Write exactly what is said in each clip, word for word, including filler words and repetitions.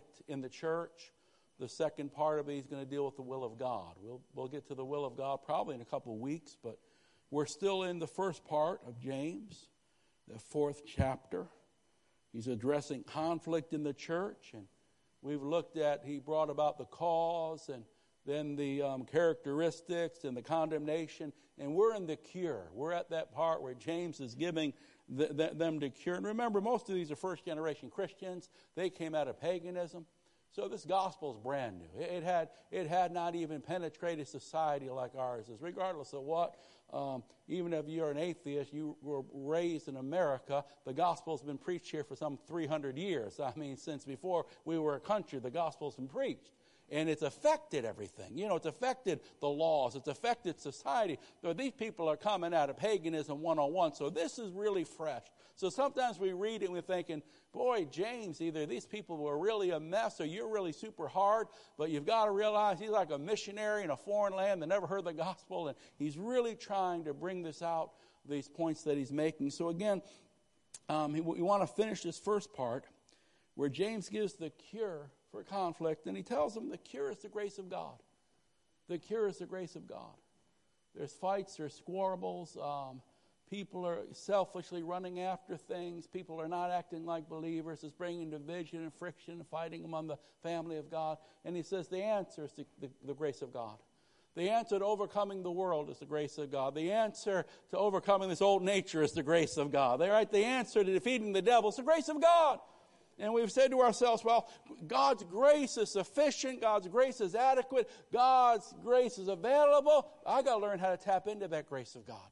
conflict in the church. The second part of it is going to deal with the will of God. We'll, we'll get to the will of God probably in a couple of weeks, but we're still in the first part of James, the fourth chapter. He's addressing conflict in the church, and we've looked at, he brought about the cause and then the um, characteristics and the condemnation, and we're in the cure. We're at that part where James is giving the, the, them the cure. And remember, most of these are first-generation Christians. They came out of paganism. So this gospel is brand new. It, it, had, it had not even penetrated society like ours is. Regardless of what, um, even if you're an atheist, you were raised in America, the gospel's been preached here for some three hundred years. I mean, since before we were a country, the gospel's been preached. And it's affected everything. You know, it's affected the laws. It's affected society. So these people are coming out of paganism one oh one. So this is really fresh. So sometimes we read it and we're thinking, boy, James, either these people were really a mess or you're really super hard. But you've got to realize he's like a missionary in a foreign land that never heard the gospel. And he's really trying to bring this out, these points that he's making. So again, um, we want to finish this first part where James gives the cure for conflict, and he tells them the cure is the grace of God. The cure is the grace of God. There's fights, there's squabbles, um, people are selfishly running after things, people are not acting like believers, it's bringing division and friction and fighting among the family of God. And he says the answer is the, the, the grace of God. The answer to overcoming the world is the grace of God. The answer to overcoming this old nature is the grace of God. They're right. The answer to defeating the devil is the grace of God. And we've said to ourselves, well, God's grace is sufficient. God's grace is adequate. God's grace is available. I've got to learn how to tap into that grace of God.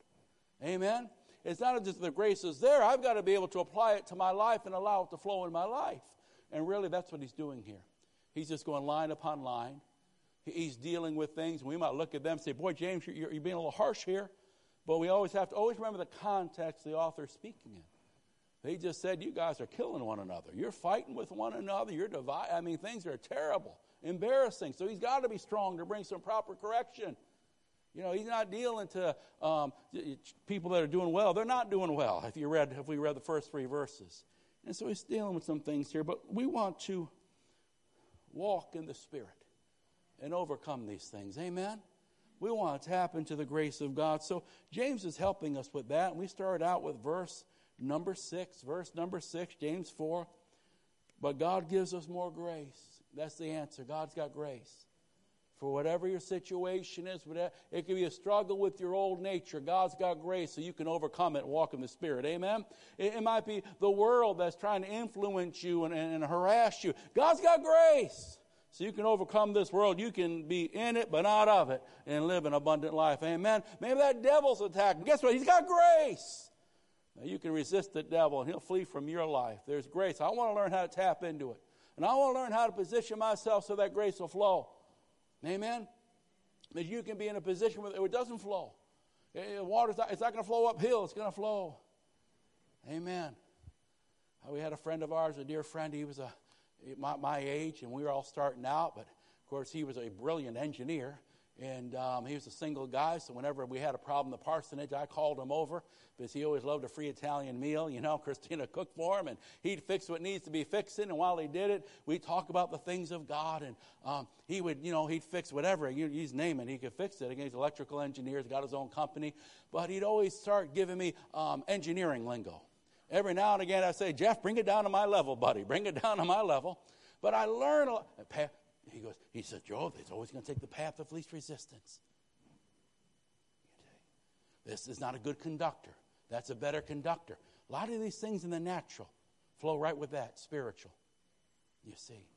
Amen? It's not just the grace is there. I've got to be able to apply it to my life and allow it to flow in my life. And really, that's what he's doing here. He's just going line upon line. He's dealing with things. We might look at them and say, boy, James, you're, you're being a little harsh here. But we always have to always remember the context the author's speaking in. They just said, you guys are killing one another. You're fighting with one another. You're divided. I mean, things are terrible, embarrassing. So he's got to be strong to bring some proper correction. You know, he's not dealing to um, people that are doing well. They're not doing well, if you read, if we read the first three verses. And so he's dealing with some things here. But we want to walk in the Spirit and overcome these things. Amen? We want to tap into the grace of God. So James is helping us with that. And we start out with verse number six, verse number six, James four. But God gives us more grace. That's the answer. God's got grace. For whatever your situation is, whatever, it could be a struggle with your old nature. God's got grace so you can overcome it and walk in the Spirit. Amen? It, it might be the world that's trying to influence you and, and, and harass you. God's got grace so you can overcome this world. You can be in it but not of it and live an abundant life. Amen? Maybe that devil's attacking. Guess what? He's got grace. Now, you can resist the devil, and he'll flee from your life. There's grace. I want to learn how to tap into it. And I want to learn how to position myself so that grace will flow. Amen? Because you can be in a position where it doesn't flow. It, water's not, it's not going to flow uphill. It's going to flow. Amen. We had a friend of ours, a dear friend. He was a, my, my age, and we were all starting out. But, of course, he was a brilliant engineer. And um, he was a single guy, so whenever we had a problem at the parsonage, I called him over because he always loved a free Italian meal. You know, Christina cooked for him, and he'd fix what needs to be fixing. And while he did it, we'd talk about the things of God. And um, he would, you know, he'd fix whatever. You, you just name it. He could fix it. Again, he's an electrical engineer. He's got his own company. But he'd always start giving me um, engineering lingo. Every now and again, I'd say, Jeff, bring it down to my level, buddy. Bring it down to my level. But I learned a lot. He goes, he says, Joel, it's always going to take the path of least resistance. This is not a good conductor. That's a better conductor. A lot of these things in the natural flow right with that, spiritual, you see.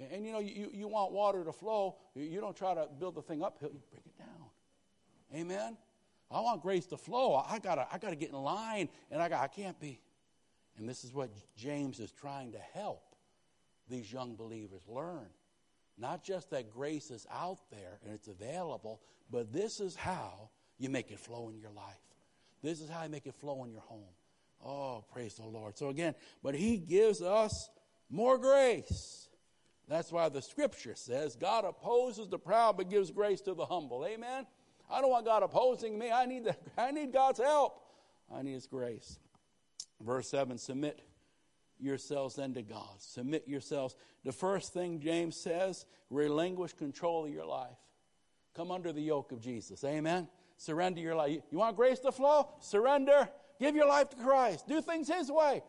And, and you know, you, you want water to flow. You, you don't try to build the thing uphill. You bring it down. Amen? I want grace to flow. I, I gotta, I gotta get in line, and I, gotta, I can't be. And this is what James is trying to help these young believers learn. Not just that grace is out there and it's available, but this is how you make it flow in your life. This is how you make it flow in your home. Oh, praise the Lord. So again, but he gives us more grace. That's why the scripture says God opposes the proud but gives grace to the humble. Amen? I don't want God opposing me. I need the, I need God's help. I need his grace. Verse seven, submit yourselves then to God. Submit yourselves. The first thing James says, relinquish control of your life. Come under the yoke of Jesus. Amen? Surrender your life. You want grace to flow? Surrender. Give your life to Christ. Do things His way.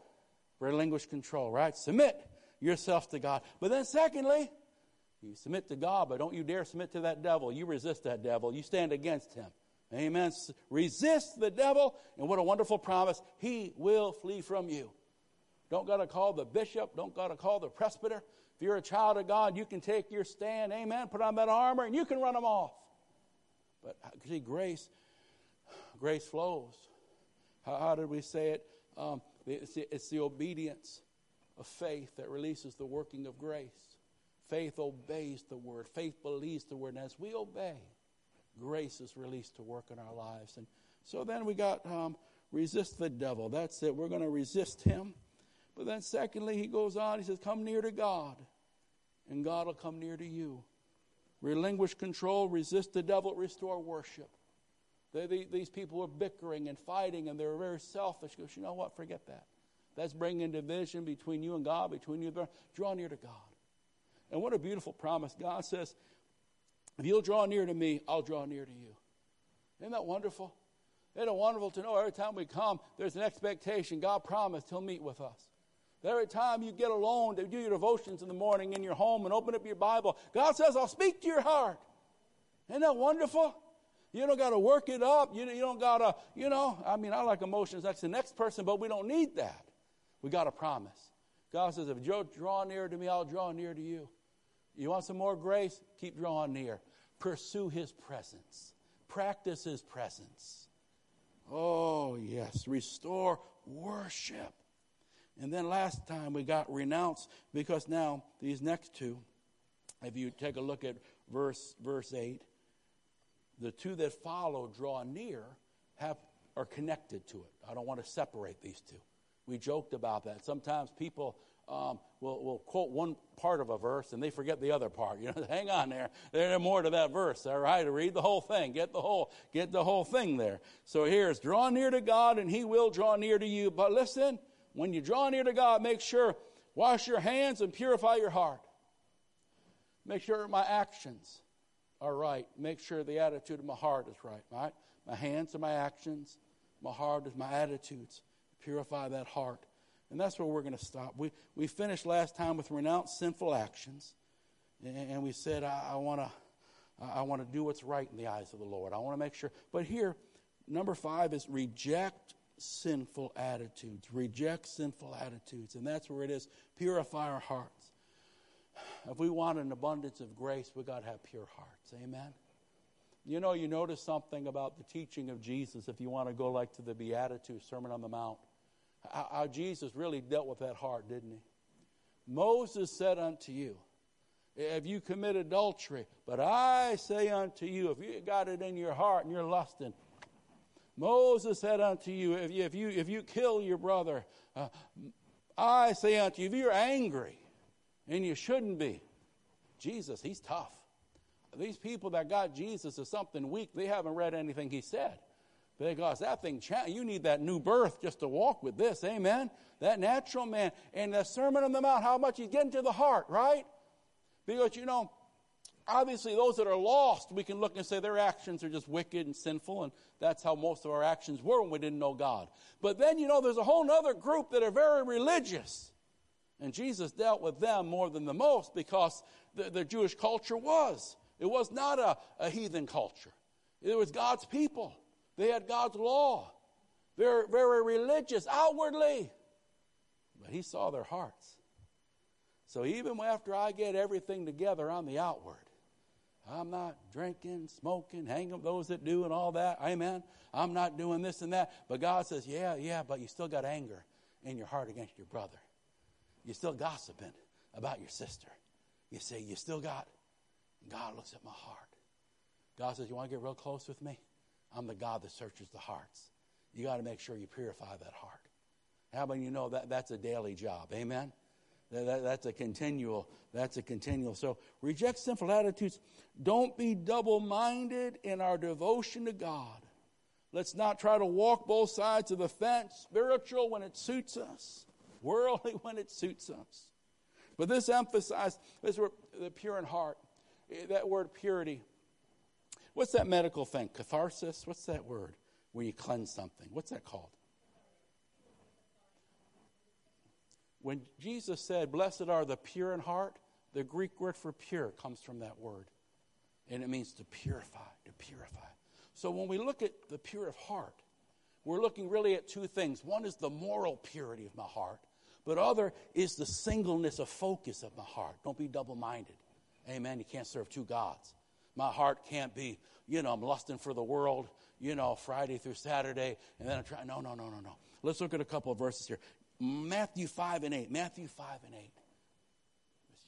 Relinquish control, right? Submit yourself to God. But then secondly, you submit to God, but don't you dare submit to that devil. You resist that devil. You stand against him. Amen. Resist the devil, and what a wonderful promise. He will flee from you. Don't got to call the bishop. Don't got to call the presbyter. If you're a child of God, you can take your stand. Amen. Put on that armor, and you can run them off. But see, grace, grace flows. How, how did we say it? Um, it's, the, it's the obedience of faith that releases the working of grace. Faith obeys the word. Faith believes the word. And as we obey, grace is released to work in our lives. And so then we got um, resist the devil. That's it. We're going to resist him. But then secondly, he goes on. He says, come near to God, and God will come near to you. Relinquish control. Resist the devil. Restore worship. They, they, these people were bickering and fighting, and they were very selfish. He goes, you know what? Forget that. That's bringing division between you and God, between you and God. Draw near to God. And what a beautiful promise. God says, if you'll draw near to me, I'll draw near to you. Isn't that wonderful? Isn't it wonderful to know every time we come, there's an expectation. God promised He'll meet with us. Every time you get alone to do your devotions in the morning in your home and open up your Bible, God says, I'll speak to your heart. Isn't that wonderful? You don't got to work it up. You, you don't got to, you know, I mean, I like emotions. That's the next person, but we don't need that. We got a promise. God says, if you draw near to me, I'll draw near to you. You want some more grace? Keep drawing near. Pursue His presence. Practice His presence. Oh, yes. Restore worship. And then last time we got renounce, because now these next two, if you take a look at verse verse eight, the two that follow draw near have are connected to it. I don't want to separate these two. We joked about that. Sometimes people Um, we'll, we'll quote one part of a verse and they forget the other part. You know, hang on there. There's more to that verse. All right, read the whole thing. Get the whole, get the whole thing there. So here's draw near to God and He will draw near to you. But listen, when you draw near to God, make sure wash your hands and purify your heart. Make sure my actions are right. Make sure the attitude of my heart is right. Right? My hands are my actions. My heart is my attitudes. Purify that heart. And that's where we're going to stop. We we finished last time with renounce sinful actions, and, and we said, I want to, I want to do what's right in the eyes of the Lord. I want to make sure. But here, number five is reject sinful attitudes. Reject sinful attitudes, and that's where it is. Purify our hearts. If we want an abundance of grace, we got to have pure hearts. Amen. You know, you notice something about the teaching of Jesus. If you want to go like to the Beatitudes, Sermon on the Mount. How Jesus really dealt with that heart, didn't He? Moses said unto you, if you commit adultery, but I say unto you, if you got it in your heart and you're lusting, Moses said unto you, if you if you, if you kill your brother, uh, I say unto you, if you're angry, and you shouldn't be, Jesus, He's tough. These people that got Jesus as something weak, they haven't read anything He said. Because that thing, you need that new birth just to walk with this, amen? That natural man. And the Sermon on the Mount, how much He's getting to the heart, right? Because, you know, obviously those that are lost, we can look and say their actions are just wicked and sinful, and that's how most of our actions were when we didn't know God. But then, you know, there's a whole other group that are very religious. And Jesus dealt with them more than the most because the, the Jewish culture was. It was not a, a heathen culture. It was God's people. They had God's law. They were very religious outwardly. But He saw their hearts. So even after I get everything together on the outward, I'm not drinking, smoking, hanging with those that do and all that. Amen. I'm not doing this and that. But God says, yeah, yeah, but you still got anger in your heart against your brother. You're still gossiping about your sister. You say, you still got. God looks at my heart. God says, you want to get real close with me? I'm the God that searches the hearts. You got to make sure you purify that heart. How about you know that that's a daily job? Amen? That, that, that's a continual. That's a continual. So reject sinful attitudes. Don't be double-minded in our devotion to God. Let's not try to walk both sides of the fence, spiritual when it suits us. worldly when it suits us. But this emphasized, this word, the pure in heart, that word purity. What's that medical thing? Catharsis? What's that word? When you cleanse something. What's that called? When Jesus said, blessed are the pure in heart, the Greek word for pure comes from that word. And it means to purify, to purify. So when we look at the pure of heart, we're looking really at two things. One is the moral purity of my heart. But other is the singleness of focus of my heart. Don't be double-minded. Amen. You can't serve two gods. My heart can't be, you know, I'm lusting for the world, you know, Friday through Saturday, and then I'm trying, no, no, no, no, no. Let's look at a couple of verses here. Matthew five and eight. Matthew five and eight.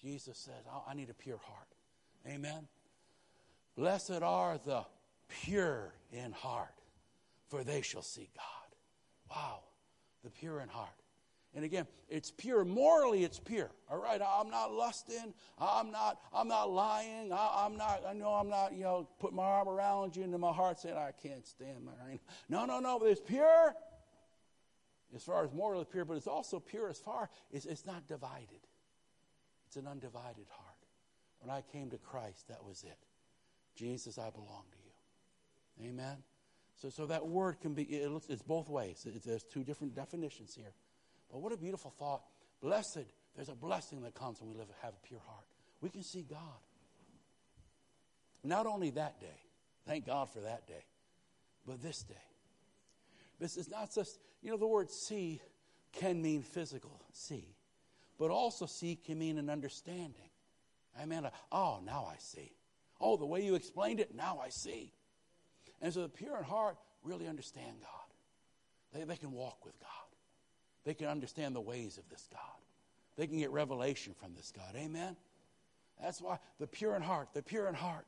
Jesus says, oh, I need a pure heart. Amen. Blessed are the pure in heart, for they shall see God. Wow. The pure in heart. And again, it's pure. Morally, it's pure. All right, I'm not lusting. I'm not. I'm not lying. I, I'm not. I know I'm not. You know, put my arm around you into my heart, saying I can't stand my reign. No, no, no. But it's pure. As far as morally pure, but it's also pure as far as it's not divided. It's an undivided heart. When I came to Christ, that was it. Jesus, I belong to you. Amen. So, so that word can be. It looks, it's both ways. It, there's two different definitions here. But what a beautiful thought. Blessed, there's a blessing that comes when we live have a pure heart. We can see God. Not only that day, thank God for that day, but this day. This is not just, you know, the word see can mean physical, see. But also see can mean an understanding. I mean, oh, now I see. Oh, the way you explained it, now I see. And so the pure in heart really understand God. They, they can walk with God. They can understand the ways of this God. They can get revelation from this God. Amen? That's why the pure in heart, the pure in heart.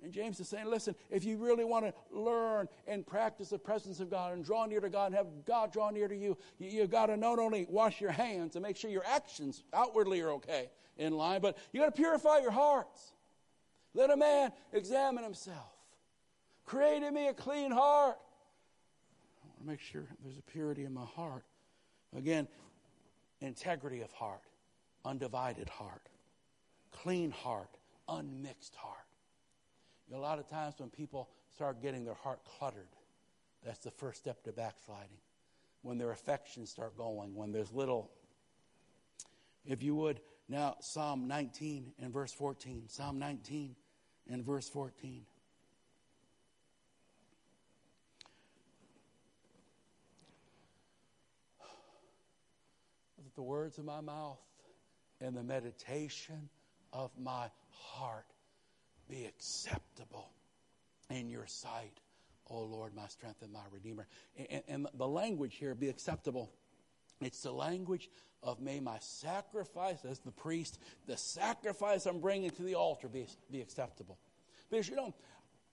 And James is saying, listen, if you really want to learn and practice the presence of God and draw near to God and have God draw near to you, you, you've got to not only wash your hands and make sure your actions outwardly are okay in line, but you've got to purify your hearts. Let a man examine himself. Create in me a clean heart. I want to make sure there's a purity in my heart. Again, integrity of heart, undivided heart, clean heart, unmixed heart. You know, a lot of times when people start getting their heart cluttered, that's the first step to backsliding. When their affections start going, when there's little. If you would, now Psalm nineteen and verse fourteen. Psalm nineteen and verse fourteen. The words of my mouth and the meditation of my heart be acceptable in your sight, O Lord, my strength and my redeemer. And, and the language here, be acceptable. It's the language of may my sacrifice as the priest, the sacrifice I'm bringing to the altar be, be acceptable. Because, you know,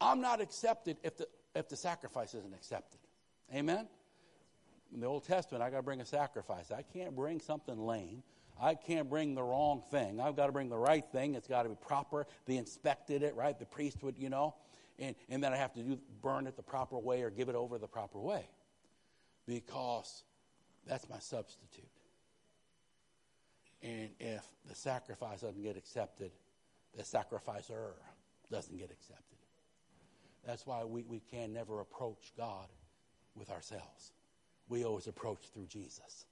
I'm not accepted if the, if the sacrifice isn't accepted. Amen? In the Old Testament, I got to bring a sacrifice. I can't bring something lame. I can't bring the wrong thing. I've got to bring the right thing. It's got to be proper. They inspected it, right? The priest would, you know. And, and then I have to do, burn it the proper way or give it over the proper way. Because that's my substitute. And if the sacrifice doesn't get accepted, the sacrificer doesn't get accepted. That's why we, we can never approach God with ourselves. We always approach through Jesus.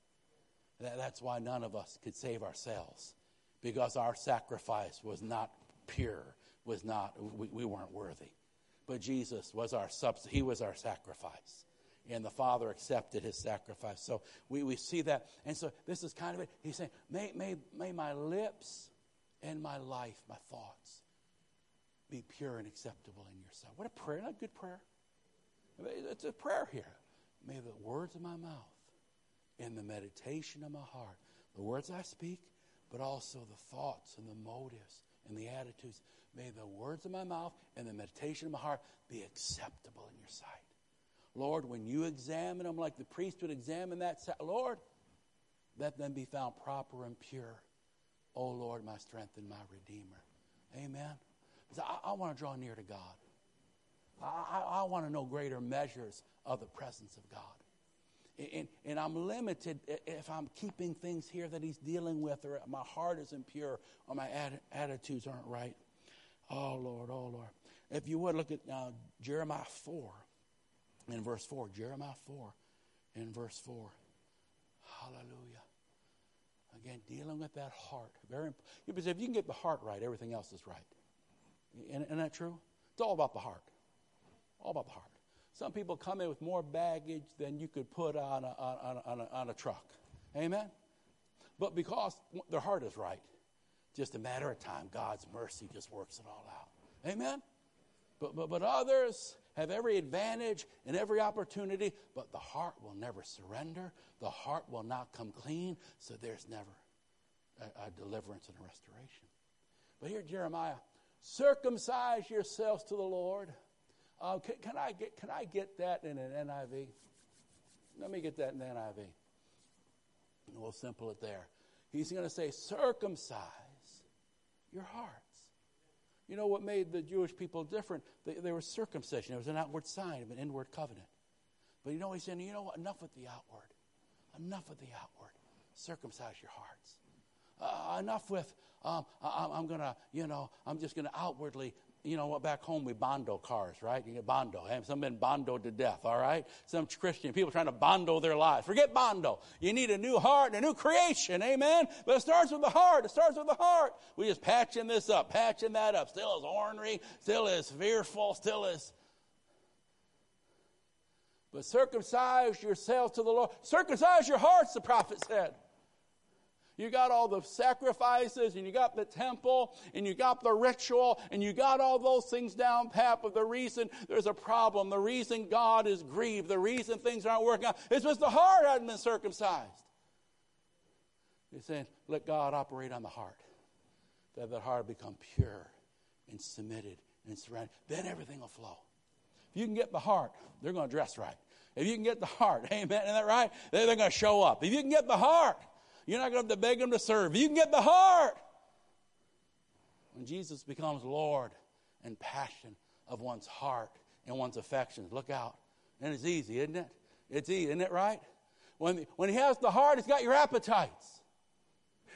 That, that's why none of us could save ourselves, because our sacrifice was not pure, was not, we, we weren't worthy. But Jesus was our substitute. He was our sacrifice. And the Father accepted his sacrifice. So we, we see that. And so this is kind of it. He's saying, may, may, may my lips and my life, my thoughts, be pure and acceptable in your sight. What a prayer. Not a good prayer. It's a prayer here. May the words of my mouth and the meditation of my heart, the words I speak, but also the thoughts and the motives and the attitudes, may the words of my mouth and the meditation of my heart be acceptable in your sight. Lord, when you examine them like the priest would examine that, Lord, let them be found proper and pure. O Lord, my strength and my redeemer. Amen. So I, I want to draw near to God. I, I want to know greater measures of the presence of God. and, and I'm limited if I'm keeping things here that he's dealing with, or my heart is impure, or my ad, attitudes aren't right. Oh, Lord, oh, Lord. If you would, look at uh, Jeremiah four in verse four. Jeremiah four in verse four. Hallelujah. Again, dealing with that heart. Very imp- because if you can get the heart right, everything else is right. Isn't, isn't that true? It's all about the heart. All about the heart. Some people come in with more baggage than you could put on a, on a, on a, on a truck. Amen? But because their heart is right, just a matter of time, God's mercy just works it all out. Amen? But, but, but others have every advantage and every opportunity, but the heart will never surrender. The heart will not come clean, so there's never a, a deliverance and a restoration. But here, Jeremiah, circumcise yourselves to the Lord. Uh, can, can I get can I get that in an N I V? Let me get that in the N I V. And we'll simple it there. He's going to say, circumcise your hearts. You know what made the Jewish people different? They, they were circumcision. It was an outward sign of an inward covenant. But you know, he's saying, you know what? Enough with the outward. Enough with the outward. Circumcise your hearts. Uh, enough with, um, I, I'm going to, you know, I'm just going to outwardly. You know what? Back home, we bondo cars, right? You get bondo. Some men bondo to death, all right? Some Christian people trying to bondo their lives. Forget bondo. You need a new heart and a new creation, amen? But it starts with the heart. It starts with the heart. We just patching this up, patching that up. Still is ornery, still is fearful, still is. But circumcise yourself to the Lord. Circumcise your hearts, the prophet said. You got all the sacrifices, and you got the temple, and you got the ritual, and you got all those things down pat, but the reason there's a problem, the reason God is grieved, the reason things aren't working out, it's because the heart hasn't been circumcised. He's saying, let God operate on the heart, that the heart become pure and submitted and surrendered. Then everything will flow. If you can get the heart, they're going to dress right. If you can get the heart, amen, isn't that right? They're going to show up. If you can get the heart, you're not going to have to beg him to serve. You can get the heart. When Jesus becomes Lord and passion of one's heart and one's affections, look out. And it's easy, isn't it? It's easy, isn't it right? When, when he has the heart, he's got your appetites. Whew.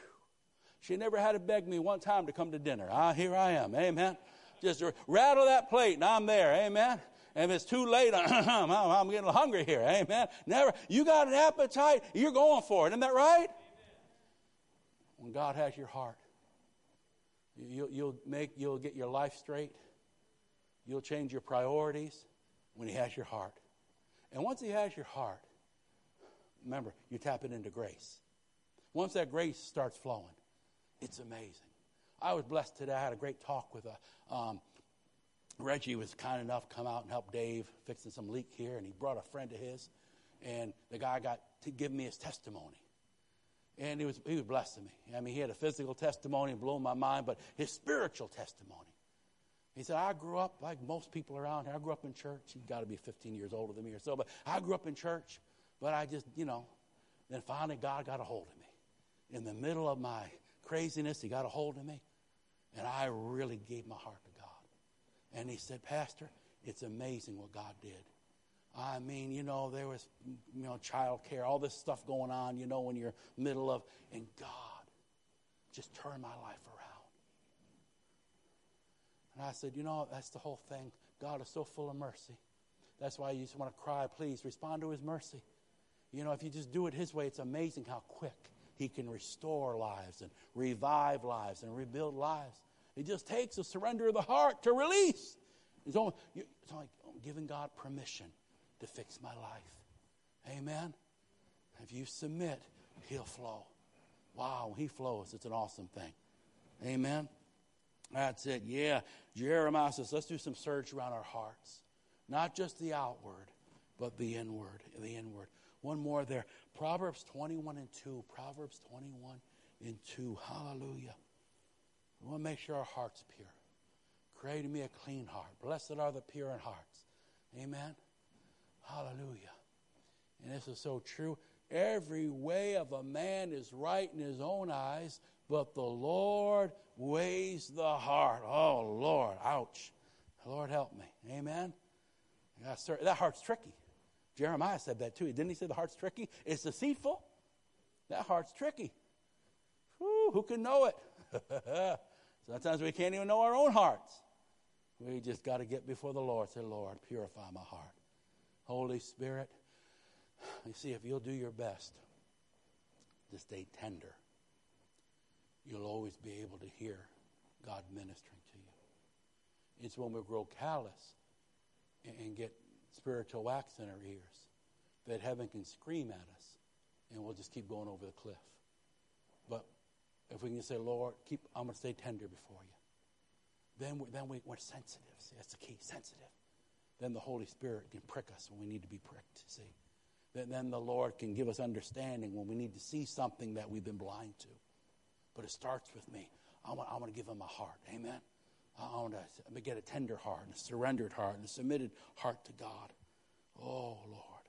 She never had to beg me one time to come to dinner. Ah, here I am, amen. Just rattle that plate and I'm there, amen. And if it's too late, I'm getting hungry here, amen. Never. You got an appetite, you're going for it, isn't that right? When God has your heart, you'll, you'll make, you'll get your life straight. You'll change your priorities when he has your heart. And once he has your heart, remember, you're tapping into grace. Once that grace starts flowing, it's amazing. I was blessed today. I had a great talk with a, um, Reggie was kind enough to come out and help Dave fixing some leak here. And he brought a friend of his. And the guy got to give me his testimony. And he was he was blessing me. I mean, he had a physical testimony, blowing my mind, but his spiritual testimony. He said, I grew up, like most people around here, I grew up in church. He's got to be fifteen years older than me or so, but I grew up in church, but I just, you know, then finally God got a hold of me. In the middle of my craziness, he got a hold of me, and I really gave my heart to God. And he said, Pastor, it's amazing what God did. I mean, you know, there was, you know, child care, all this stuff going on, you know, when you're middle of, and God just turned my life around. And I said, you know, that's the whole thing. God is so full of mercy. That's why you just want to cry, please respond to his mercy. You know, if you just do it his way, it's amazing how quick he can restore lives and revive lives and rebuild lives. It just takes a surrender of the heart to release. It's only, it's only giving God permission to fix my life. Amen? If you submit, he'll flow. Wow, he flows. It's an awesome thing. Amen? That's it. Yeah. Jeremiah says, let's do some search around our hearts. Not just the outward, but the inward. The inward. One more there. Proverbs twenty-one and two. Proverbs twenty-one and two. Hallelujah. We want to make sure our heart's pure. Create in me a clean heart. Blessed are the pure in hearts. Amen? Hallelujah. And this is so true. Every way of a man is right in his own eyes, but the Lord weighs the heart. Oh, Lord, ouch. Lord, help me. Amen? That heart's tricky. Jeremiah said that too. Didn't he say the heart's tricky? It's deceitful. That heart's tricky. Whew, who can know it? Sometimes we can't even know our own hearts. We just got to get before the Lord. Say, Lord, purify my heart. Holy Spirit, you see, if you'll do your best to stay tender, you'll always be able to hear God ministering to you. It's when we grow callous and get spiritual wax in our ears that heaven can scream at us and we'll just keep going over the cliff. But if we can say, Lord, keep, I'm going to stay tender before you. Then we're, then we, we're sensitive. See, that's the key, sensitive. Then the Holy Spirit can prick us when we need to be pricked, see. Then, then the Lord can give us understanding when we need to see something that we've been blind to. But it starts with me. I want, I want to give him my heart, amen. I want to get a tender heart and a surrendered heart and a submitted heart to God. Oh, Lord.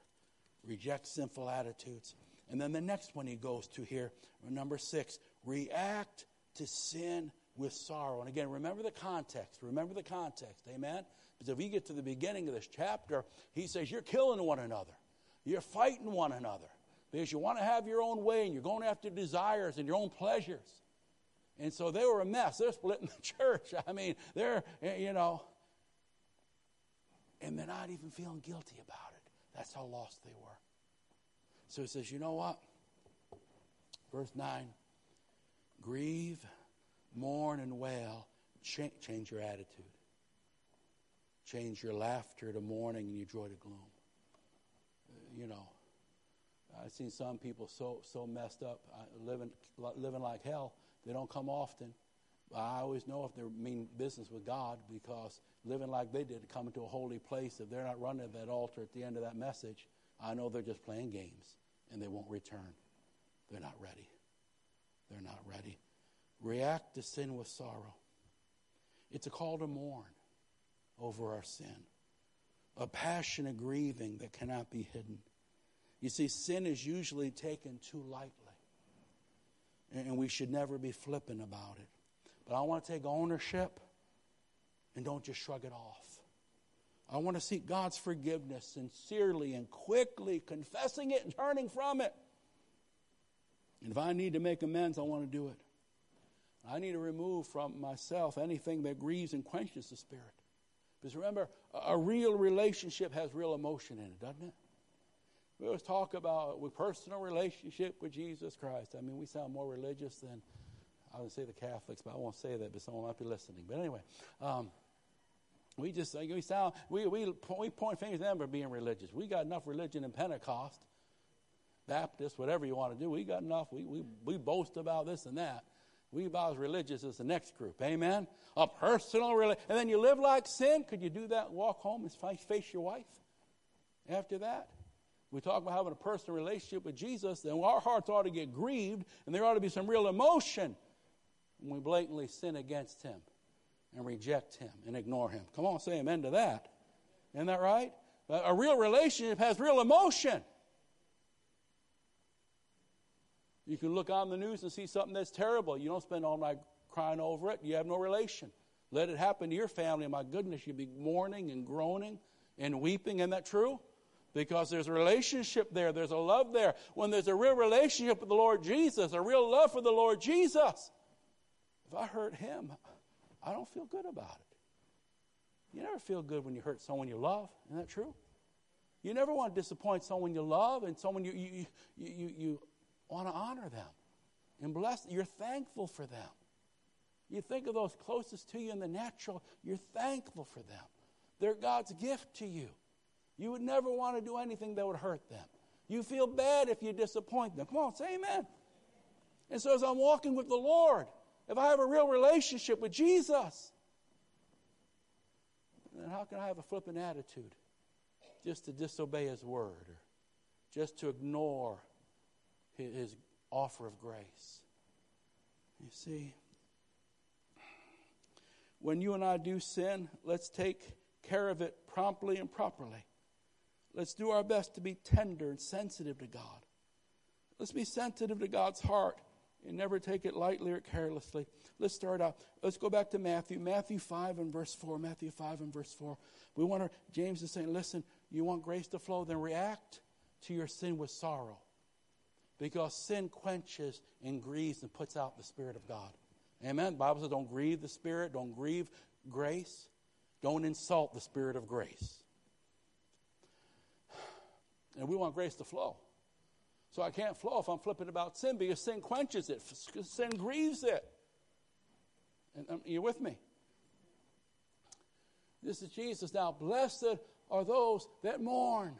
Reject sinful attitudes. And then the next one he goes to here, number six, react to sin with sorrow. And again, remember the context. Remember the context, amen? Because if you get to the beginning of this chapter, he says you're killing one another. You're fighting one another because you want to have your own way and you're going after desires and your own pleasures. And so they were a mess. They're splitting the church. I mean, they're, you know, and they're not even feeling guilty about it. That's how lost they were. So he says, you know what? Verse nine, grieve, mourn, and wail. Ch- change your attitude. Change your laughter to mourning and your joy to gloom. You know, I've seen some people so so messed up, living living like hell. They don't come often. I always know if they're mean business with God, because living like they did, coming to a holy place, if they're not running that altar at the end of that message, I know they're just playing games and they won't return. They're not ready. They're not ready. React to sin with sorrow. It's a call to mourn over our sin, a passionate grieving that cannot be hidden. You see, sin is usually taken too lightly, and we should never be flippant about it. But I want to take ownership and don't just shrug it off. I want to seek God's forgiveness sincerely and quickly, confessing it and turning from it. And if I need to make amends, I want to do it. I need to remove from myself anything that grieves and quenches the Spirit. Because remember, a real relationship has real emotion in it, doesn't it? We always talk about a personal relationship with Jesus Christ. I mean, we sound more religious than, I would say the Catholics, but I won't say that, but someone might be listening. But anyway, um, we just, we sound, we, we, we point fingers at them for being religious. We got enough religion in Pentecost, Baptist, whatever you want to do. We got enough. We, we, we boast about this and that. We about as religious as the next group, amen? A personal relationship. And then you live like sin. Could you do that and walk home and face your wife after that? We talk about having a personal relationship with Jesus, then our hearts ought to get grieved, and there ought to be some real emotion when we blatantly sin against him and reject him and ignore him. Come on, say amen to that. Isn't that right? A real relationship has real emotion. You can look on the news and see something that's terrible. You don't spend all night crying over it. You have no relation. Let it happen to your family. My goodness, you'd be mourning and groaning and weeping. Isn't that true? Because there's a relationship there. There's a love there. When there's a real relationship with the Lord Jesus, a real love for the Lord Jesus, if I hurt him, I don't feel good about it. You never feel good when you hurt someone you love. Isn't that true? You never want to disappoint someone you love and someone you you you you, you want to honor them and bless them. You're thankful for them. You think of those closest to you in the natural. You're thankful for them. They're God's gift to you. You would never want to do anything that would hurt them. You feel bad if you disappoint them. Come on, say amen. And so as I'm walking with the Lord, if I have a real relationship with Jesus, then how can I have a flippant attitude just to disobey his word or just to ignore his offer of grace? You see, when you and I do sin, let's take care of it promptly and properly. Let's do our best to be tender and sensitive to God. Let's be sensitive to God's heart and never take it lightly or carelessly. Let's start out. Let's go back to Matthew. Matthew five and verse four. Matthew five and verse four. We want to, James is saying, listen, you want grace to flow, then react to your sin with sorrow. Because sin quenches and grieves and puts out the Spirit of God. Amen? The Bible says don't grieve the Spirit. Don't grieve grace. Don't insult the Spirit of grace. And we want grace to flow. So I can't flow if I'm flippant about sin, because sin quenches it. Sin grieves it. And um, you're with me? This is Jesus. Now, blessed are those that mourn,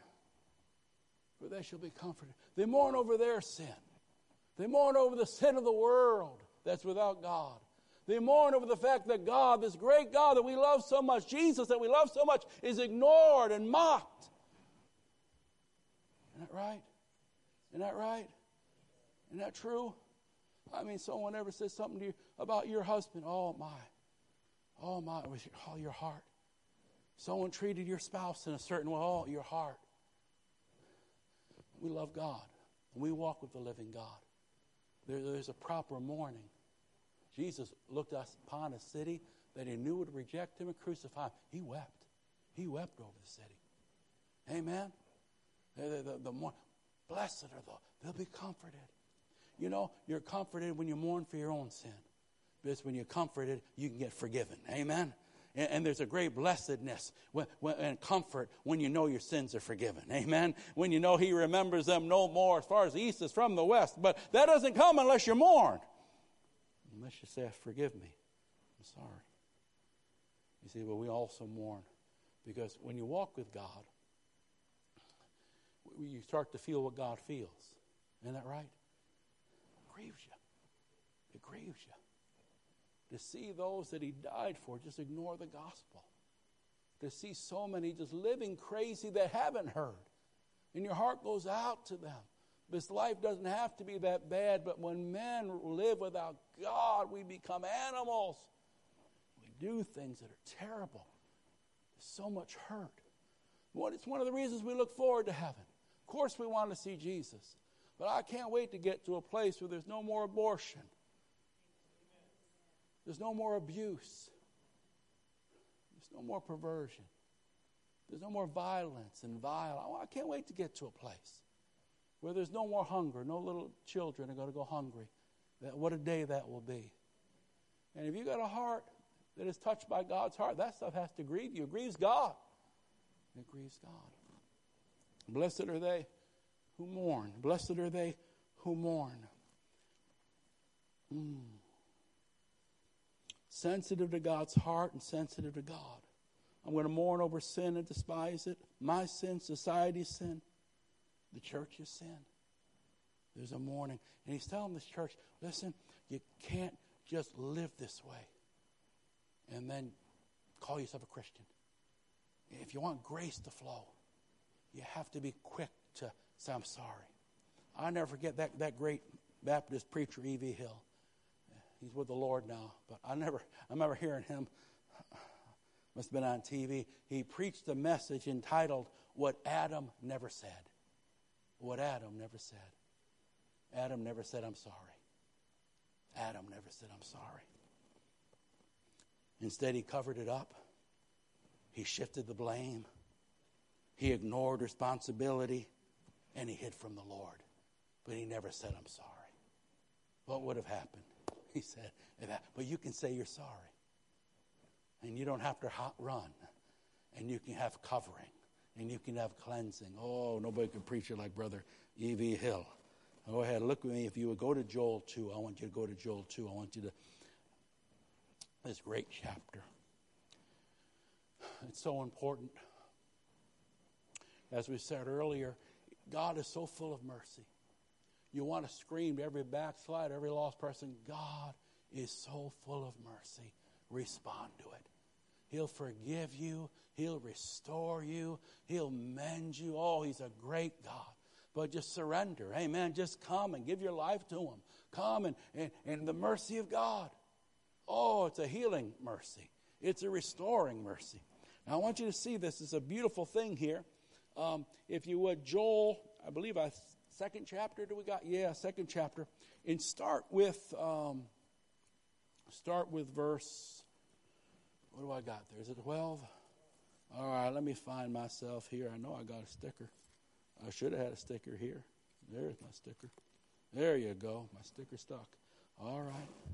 for they shall be comforted. They mourn over their sin. They mourn over the sin of the world that's without God. They mourn over the fact that God, this great God that we love so much, Jesus that we love so much, is ignored and mocked. Isn't that right? Isn't that right? Isn't that true? I mean, someone ever says something to you about your husband. Oh, my. Oh, my. With all your heart. Someone treated your spouse in a certain way. Oh, your heart. We love God. And we walk with the living God. There, there's a proper mourning. Jesus looked upon a city that he knew would reject him and crucify him. He wept. He wept over the city. Amen? The, the, the mourn, blessed are those. They'll be comforted. You know, you're comforted when you mourn for your own sin. Because when you're comforted, you can get forgiven. Amen? And, and there's a great blessedness when, when, and comfort when you know your sins are forgiven. Amen? When you know he remembers them no more, as far as the east is from the west. But that doesn't come unless you mourn. Unless you say, forgive me. I'm sorry. You see, well, we also mourn. Because when you walk with God, you start to feel what God feels. Isn't that right? It grieves you. It grieves you. To see those that he died for just ignore the gospel. To see so many just living crazy that haven't heard. And your heart goes out to them. This life doesn't have to be that bad, but when men live without God, we become animals. We do things that are terrible. There's so much hurt. Well, it's one of the reasons we look forward to heaven. Of course we want to see Jesus. But I can't wait to get to a place where there's no more abortion. There's no more abuse. There's no more perversion. There's no more violence and vile. I can't wait to get to a place where there's no more hunger. No little children are going to go hungry. That, what a day that will be. And if you got a heart that is touched by God's heart, that stuff has to grieve you. It grieves God. It grieves God. Blessed are they who mourn. Blessed are they who mourn. Mm. Sensitive to God's heart and sensitive to God. I'm going to mourn over sin and despise it. My sin, society's sin. The church's sin. There's a mourning. And he's telling this church, listen, you can't just live this way and then call yourself a Christian. If you want grace to flow, you have to be quick to say, I'm sorry. I never forget that, that great Baptist preacher, E V. Hill. He's with the Lord now, but I never, I remember hearing him. Must have been on T V. He preached a message entitled, What Adam Never Said. What Adam never said. Adam never said, I'm sorry. Adam never said, I'm sorry. Instead, he covered it up. He shifted the blame. He ignored responsibility. And he hid from the Lord. But he never said, I'm sorry. What would have happened? He said, but you can say you're sorry. And you don't have to run. And you can have covering. And you can have cleansing. Oh, nobody could preach it like Brother E V. Hill. Go ahead, look with me. If you would go to Joel two. I want you to go to Joel two. I want you to... This great chapter. It's so important. As we said earlier, God is so full of mercy. You want to scream to every backslider, every lost person, God is so full of mercy. Respond to it. He'll forgive you. He'll restore you. He'll mend you. Oh, he's a great God. But just surrender. Amen. Just come and give your life to him. Come and, and, and the mercy of God. Oh, it's a healing mercy. It's a restoring mercy. Now, I want you to see this. It's a beautiful thing here. Um, if you would, Joel, I believe I Second chapter do we got? Yeah, second chapter. And start with um, start with verse, what do I got there? Is it twelve? All right, let me find myself here. I know I got a sticker. I should have had a sticker here. There's my sticker. There you go. My sticker stuck. All right.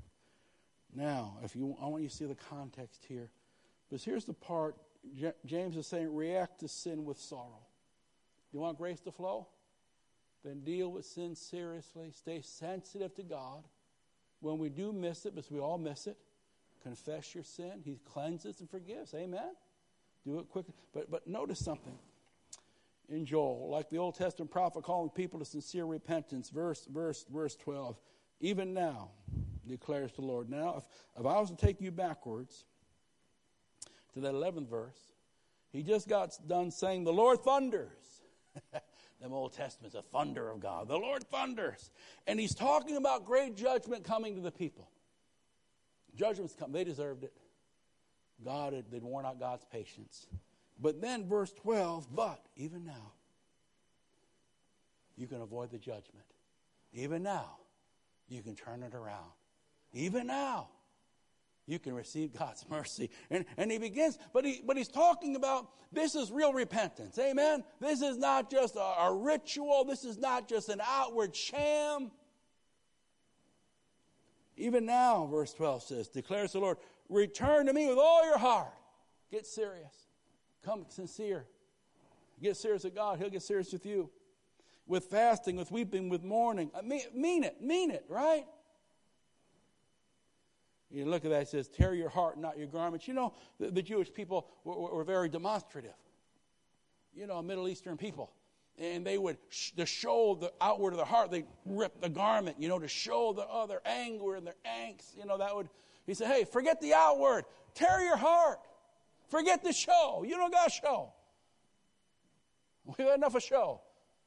Now, if you, I want you to see the context here. Because here's the part James is saying, react to sin with sorrow. You want grace to flow? Then deal with sin seriously. Stay sensitive to God. When we do miss it, because we all miss it, confess your sin. He cleanses and forgives. Amen? Do it quickly. But, but notice something. In Joel, like the Old Testament prophet calling people to sincere repentance, verse verse verse twelve, even now, declares the Lord. Now, if, if I was to take you backwards to that eleventh verse, he just got done saying, the Lord thunders. Them Old Testament's a thunder of God. The Lord thunders. And he's talking about great judgment coming to the people. Judgment's coming. They deserved it. God had, they'd worn out God's patience. But then verse twelve, but even now, you can avoid the judgment. Even now, you can turn it around. Even now, you can receive God's mercy. And, and he begins, but he but he's talking about this is real repentance. Amen? This is not just a, a ritual. This is not just an outward sham. Even now, verse twelve says, declares the Lord, return to me with all your heart. Get serious. Come sincere. Get serious with God. He'll get serious with you. With fasting, with weeping, with mourning. I mean, mean it. Mean it, right? You look at that. It says, tear your heart, not your garments. You know, the, the Jewish people were, were, were very demonstrative. You know, Middle Eastern people. And they would, sh- to show the outward of the heart, they rip the garment, you know, to show the other oh, anger and their angst. You know, that would, he said, hey, forget the outward. Tear your heart. Forget the show. You don't got a show. We've had enough of show.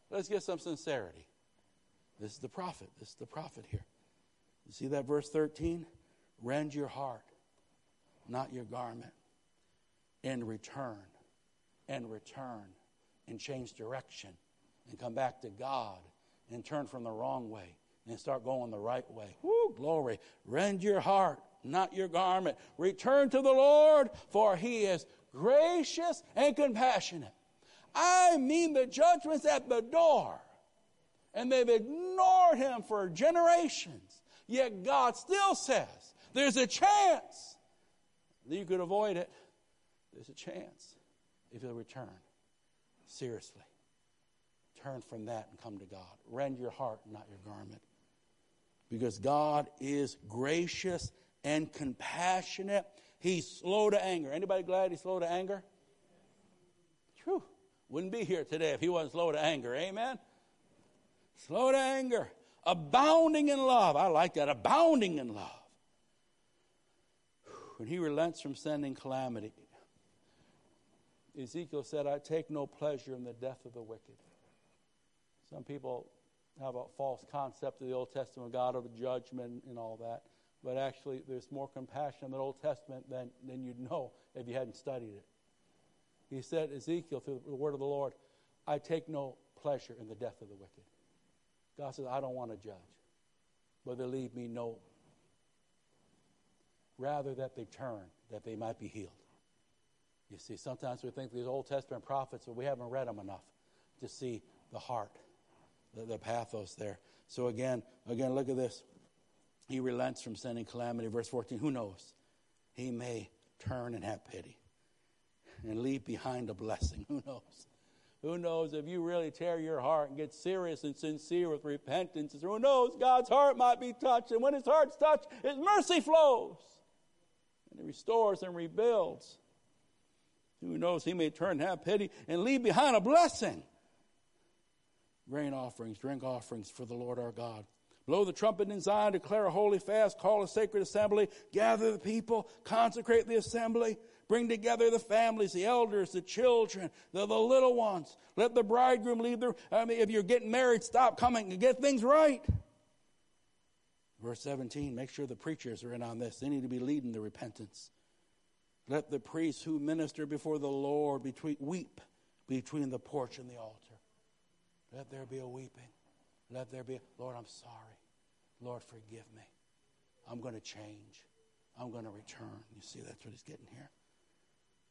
Let's get some sincerity. This is the prophet. This is the prophet here. You see that verse thirteen? Rend your heart, not your garment, and return, and return, and change direction, and come back to God, and turn from the wrong way, and start going the right way. Woo, glory. Rend your heart, not your garment. Return to the Lord, for he is gracious and compassionate. I mean, the judgment's at the door, and they've ignored him for generations. Yet God still says, there's a chance that you could avoid it. There's a chance if you'll return. Seriously. Turn from that and come to God. Rend your heart, not your garment. Because God is gracious and compassionate. He's slow to anger. Anybody glad he's slow to anger? Whew. Wouldn't be here today if he wasn't slow to anger. Amen? Slow to anger. Abounding in love. I like that. Abounding in love. When he relents from sending calamity. Ezekiel said, I take no pleasure in the death of the wicked. Some people have a false concept of the Old Testament, God of judgment and all that. But actually, there's more compassion in the Old Testament than, than you'd know if you hadn't studied it. He said, Ezekiel, through the word of the Lord, I take no pleasure in the death of the wicked. God says, I don't want to judge, but they leave me no. Rather that they turn, that they might be healed. You see, sometimes we think these Old Testament prophets, but we haven't read them enough to see the heart, the, the pathos there. So again, again, look at this. He relents from sending calamity. Verse fourteen, who knows? He may turn and have pity and leave behind a blessing. Who knows? Who knows if you really tear your heart and get serious and sincere with repentance? Who knows? God's heart might be touched. And when his heart's touched, his mercy flows. And he restores and rebuilds. Who knows? He may turn and have pity and leave behind a blessing. Grain offerings, drink offerings for the Lord our God. Blow the trumpet in Zion, declare a holy fast, call a sacred assembly, gather the people, consecrate the assembly, bring together the families, the elders, the children, the, the little ones. Let the bridegroom leave the, I mean, if you're getting married, stop coming and get things right. Verse seventeen, make sure the preachers are in on this. They need to be leading the repentance. Let the priests who minister before the Lord between, weep between the porch and the altar. Let there be a weeping. Let there be, Lord, I'm sorry. Lord, forgive me. I'm going to change. I'm going to return. You see, that's what he's getting here.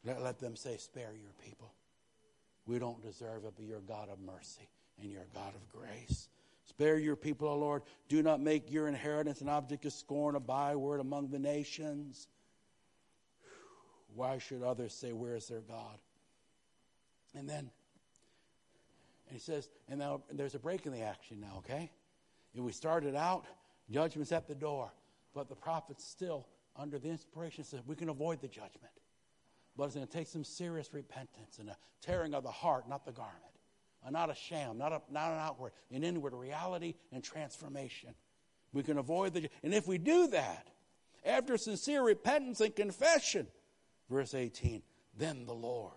Let, let them say, spare your people. We don't deserve it, but you're a God of mercy and you're a God of grace. Spare your people, O Lord. Do not make your inheritance an object of scorn, a byword among the nations. Why should others say, where is their God? And then, and he says, and now there's a break in the action now, okay? If we started out, judgment's at the door. But the prophet still, under the inspiration, says we can avoid the judgment. But it's going to take some serious repentance and a tearing of the heart, not the garment. A, not a sham, not, a, not an outward, an inward reality and transformation. We can avoid the... And if we do that, after sincere repentance and confession, verse eighteen, then the Lord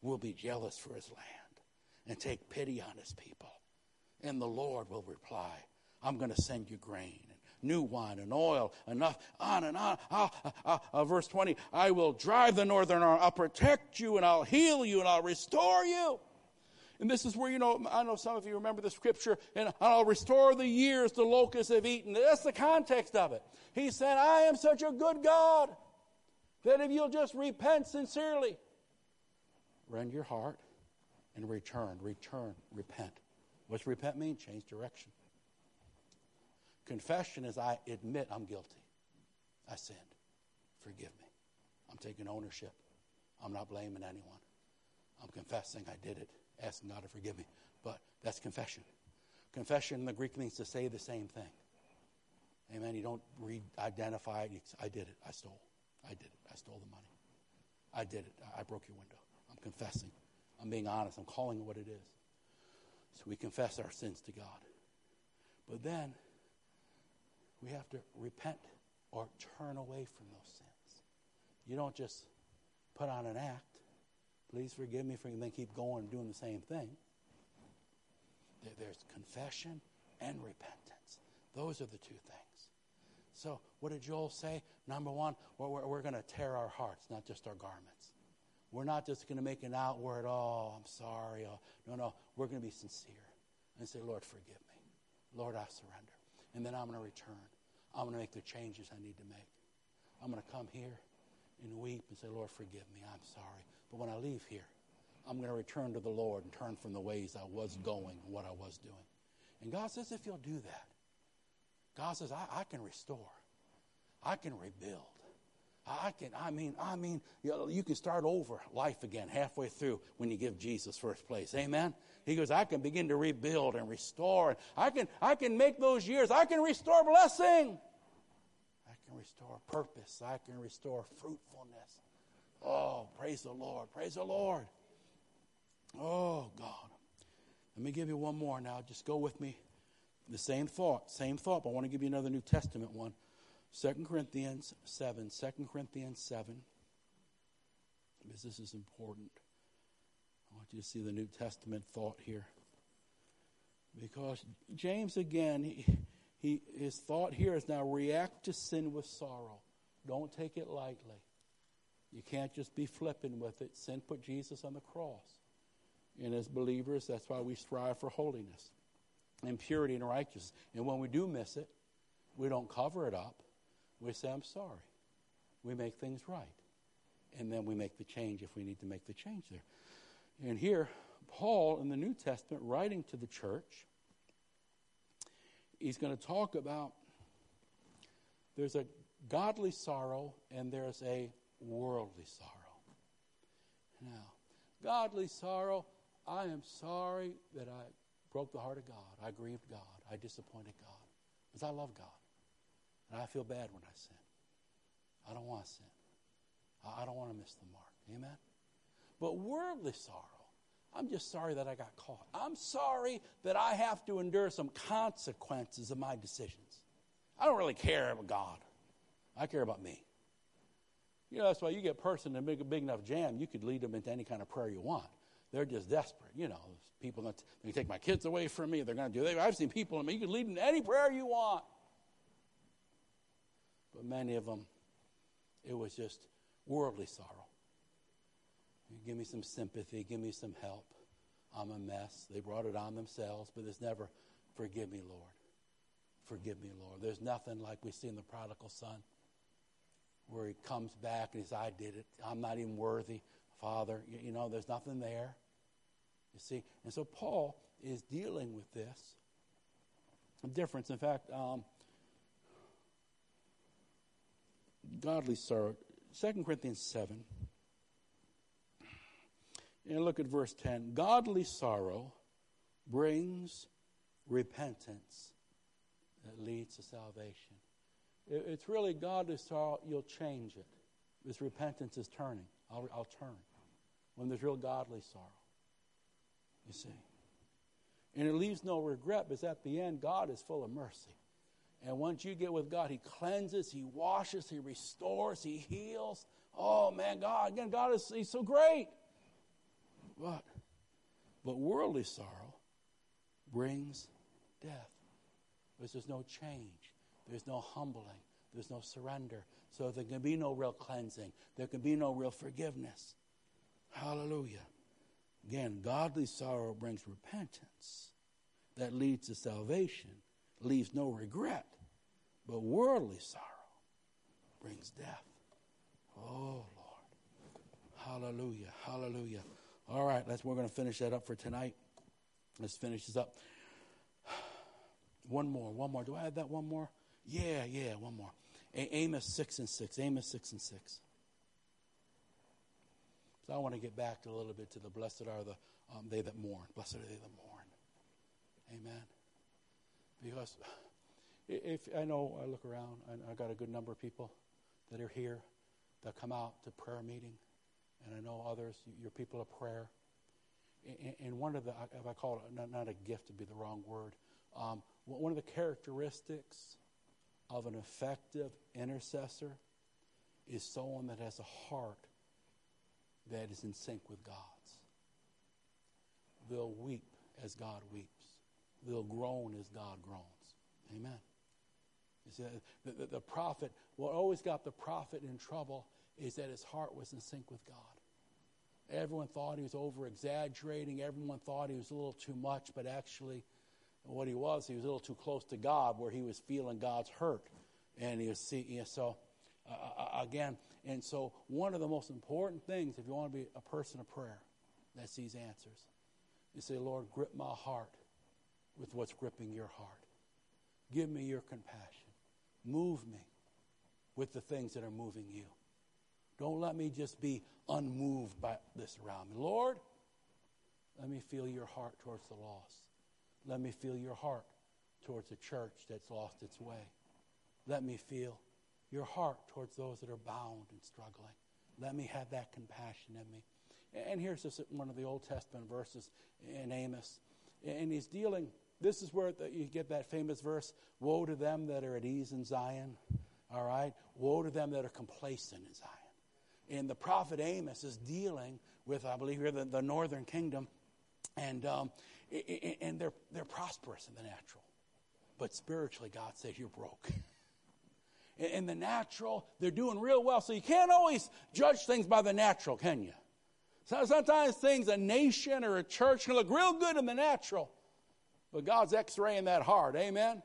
will be jealous for his land and take pity on his people. And the Lord will reply, I'm going to send you grain, and new wine, and oil, enough, on and on. I'll, I'll, I'll, verse twenty, I will drive the northern army, I'll protect you, and I'll heal you, and I'll restore you. And this is where, you know, I know some of you remember the scripture, and I'll restore the years the locusts have eaten. That's the context of it. He said, I am such a good God that if you'll just repent sincerely, rend your heart and return, return, repent. What's repent mean? Change direction. Confession is I admit I'm guilty. I sinned. Forgive me. I'm taking ownership. I'm not blaming anyone. I'm confessing I did it. Asking God to forgive me. But that's confession. Confession in the Greek means to say the same thing. Amen. You don't re-identify it. I did it. I stole. I did it. I stole the money. I did it. I broke your window. I'm confessing. I'm being honest. I'm calling it what it is. So we confess our sins to God. But then we have to repent or turn away from those sins. You don't just put on an act. Please forgive me, for, and then keep going and doing the same thing. There's confession and repentance. Those are the two things. So what did Joel say? Number one, we're, we're going to tear our hearts, not just our garments. We're not just going to make an outward, oh, I'm sorry. Oh. No, no, we're going to be sincere and say, Lord, forgive me. Lord, I surrender. And then I'm going to return. I'm going to make the changes I need to make. I'm going to come here and weep and say, Lord, forgive me. I'm sorry. But when I leave here, I'm going to return to the Lord and turn from the ways I was going and what I was doing. And God says, if you'll do that, God says, I, I can restore. I can rebuild. I can, I mean, I mean, you know, you can start over life again halfway through when you give Jesus first place. Amen? He goes, I can begin to rebuild and restore. I can, I can make those years. I can restore blessing. I can restore purpose. I can restore fruitfulness. Oh, praise the Lord. Praise the Lord. Oh, God. Let me give you one more now. Just go with me. The same thought. Same thought. But I want to give you another New Testament one. Second Corinthians seven. Second Corinthians seven. Because this is important. I want you to see the New Testament thought here. Because James, again, he, he his thought here is now react to sin with sorrow. Don't take it lightly. You can't just be flippant with it. Sin put Jesus on the cross. And as believers, that's why we strive for holiness and purity and righteousness. And when we do miss it, we don't cover it up. We say, I'm sorry. We make things right. And then we make the change if we need to make the change there. And here, Paul in the New Testament, writing to the church, he's going to talk about there's a godly sorrow and there's a worldly sorrow. Now, godly sorrow, I am sorry that I broke the heart of God. I grieved God. I disappointed God. Because I love God. And I feel bad when I sin. I don't want to sin. I don't want to miss the mark. Amen? But worldly sorrow, I'm just sorry that I got caught. I'm sorry that I have to endure some consequences of my decisions. I don't really care about God. I care about me. You know, that's why you get a person in a big, big enough jam, you could lead them into any kind of prayer you want. They're just desperate. You know, people, that they take my kids away from me. They're going to do that. I've seen people, I mean, you can lead them to any prayer you want. But many of them, it was just worldly sorrow. You give me some sympathy. Give me some help. I'm a mess. They brought it on themselves, but it's never Forgive me, Lord. Forgive me, Lord. There's nothing like we see in the prodigal son, where he comes back and he says, I did it. I'm not even worthy, Father. You, you know, there's nothing there. You see? And so Paul is dealing with this difference. In fact, um, godly sorrow. Second Corinthians seven. And look at verse ten. Godly sorrow brings repentance that leads to salvation. It's really godly sorrow. You'll change it. This repentance is turning. I'll, I'll turn when there's real godly sorrow. You see. And it leaves no regret, because at the end, God is full of mercy. And once you get with God, he cleanses, he washes, he restores, he heals. Oh, man, God, again, God is he's so great. But, but worldly sorrow brings death, because there's no change. There's no humbling. There's no surrender. So there can be no real cleansing. There can be no real forgiveness. Hallelujah. Again, godly sorrow brings repentance that leads to salvation, leaves no regret, but worldly sorrow brings death. Oh, Lord. Hallelujah. Hallelujah. All right, let's, we're going to finish that up for tonight. Let's finish this up. One more, one more. Do I have that one more? Yeah, yeah, one more. A- Amos six and six. Amos six and six. So I want to get back to a little bit to the blessed are the um, they that mourn. Blessed are they that mourn. Amen. Because if I know, I look around, and I got a good number of people that are here that come out to prayer meeting, and I know others, your people of prayer. And one of the, if I call it, not a gift would be the wrong word, um, one of the characteristics of an effective intercessor is someone that has a heart that is in sync with God's. They'll weep as God weeps. They'll groan as God groans. Amen. You see, the, the, the prophet, what always got the prophet in trouble is that his heart was in sync with God. Everyone thought he was over-exaggerating. Everyone thought he was a little too much, but actually what he was, he was a little too close to God, where he was feeling God's hurt. And he was seeing, so uh, again, and so one of the most important things, if you want to be a person of prayer that sees answers, you say, Lord, grip my heart with what's gripping your heart. Give me your compassion. Move me with the things that are moving you. Don't let me just be unmoved by this around me. Lord, let me feel your heart towards the lost. Let me feel your heart towards the church that's lost its way. Let me feel your heart towards those that are bound and struggling. Let me have that compassion in me. And here's just one of the Old Testament verses in Amos. And he's dealing, this is where the, you get that famous verse, woe to them that are at ease in Zion. All right? Woe to them that are complacent in Zion. And the prophet Amos is dealing with, I believe here, the, the northern kingdom. And um, and they're they're prosperous in the natural. But spiritually, God says, you're broke. In the natural, they're doing real well. So you can't always judge things by the natural, can you? Sometimes things, a nation or a church can look real good in the natural. But God's x-raying that heart. Amen?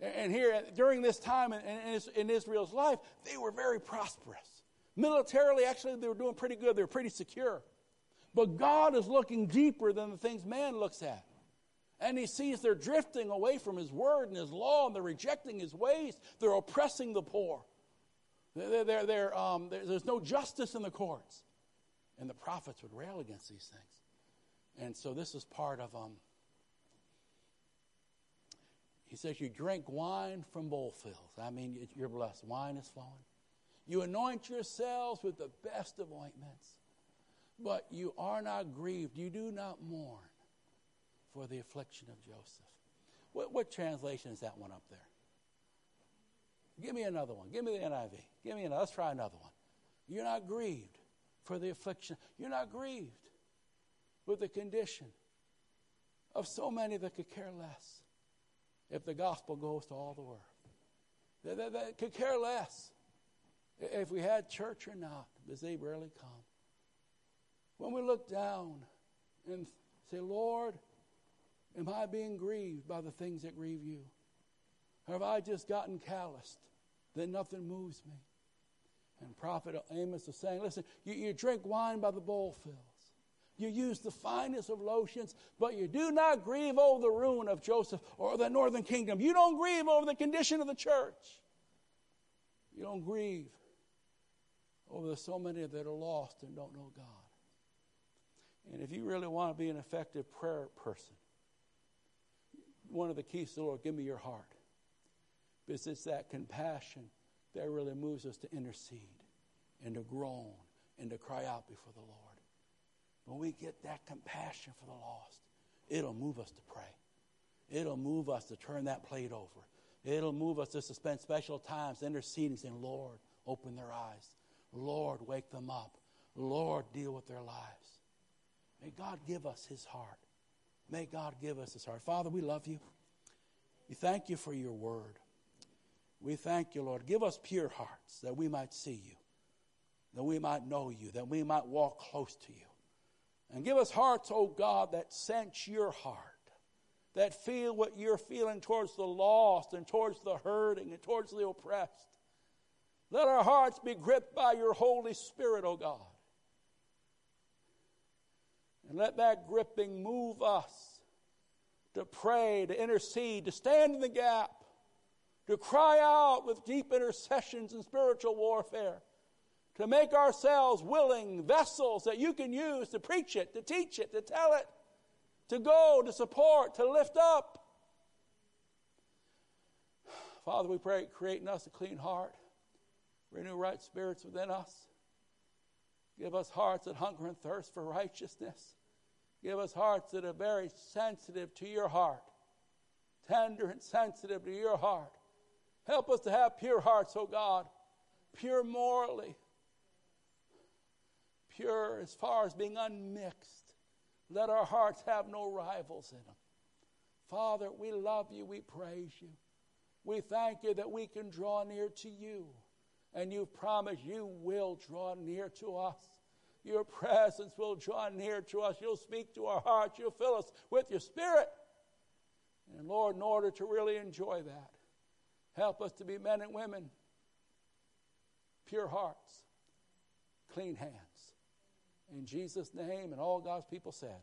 And here, during this time in Israel's life, they were very prosperous. Militarily, actually, they were doing pretty good. They were pretty secure. But God is looking deeper than the things man looks at. And he sees they're drifting away from his word and his law, and they're rejecting his ways. They're oppressing the poor. They're, they're, they're, um, there's no justice in the courts. And the prophets would rail against these things. And so this is part of, um, he says, you drink wine from bowl fills. I mean, you're blessed. Wine is flowing. You anoint yourselves with the best of ointments, but you are not grieved. You do not mourn for the affliction of Joseph. What, what translation is that one up there? Give me another one. Give me the N I V. Give me another. Let's try another one. You're not grieved for the affliction. You're not grieved with the condition of so many that could care less if the gospel goes to all the world. That, that, that could care less if we had church or not, because they rarely come. When we look down and say, Lord, Am I being grieved by the things that grieve you? Or have I just gotten calloused that nothing moves me? And Prophet Amos is saying, listen, you, you drink wine by the bowl fills. You use the finest of lotions, but you do not grieve over the ruin of Joseph or the northern kingdom. You don't grieve over the condition of the church. You don't grieve over the so many that are lost and don't know God. And if you really want to be an effective prayer person, one of the keys to the Lord, give me your heart. Because it's that compassion that really moves us to intercede and to groan and to cry out before the Lord. When we get that compassion for the lost, it'll move us to pray. It'll move us to turn that plate over. It'll move us to spend special times interceding, saying, Lord, open their eyes. Lord, wake them up. Lord, deal with their lives. May God give us his heart. May God give us his heart. Father, we love you. We thank you for your word. We thank you, Lord. Give us pure hearts that we might see you, that we might know you, that we might walk close to you. And give us hearts, oh God, that sense your heart, that feel what you're feeling towards the lost and towards the hurting and towards the oppressed. Let our hearts be gripped by your Holy Spirit, oh God. And let that gripping move us to pray, to intercede, to stand in the gap, to cry out with deep intercessions and spiritual warfare, to make ourselves willing vessels that you can use to preach it, to teach it, to tell it, to go, to support, to lift up. Father, we pray, create in us a clean heart. Renew right spirits within us. Give us hearts that hunger and thirst for righteousness. Give us hearts that are very sensitive to your heart, tender and sensitive to your heart. Help us to have pure hearts, oh God, pure morally, pure as far as being unmixed. Let our hearts have no rivals in them. Father, we love you, we praise you. We thank you that we can draw near to you. And you promise you will draw near to us. Your presence will draw near to us. You'll speak to our hearts. You'll fill us with your Spirit. And Lord, in order to really enjoy that, help us to be men and women, pure hearts, clean hands. In Jesus' name, and all God's people said.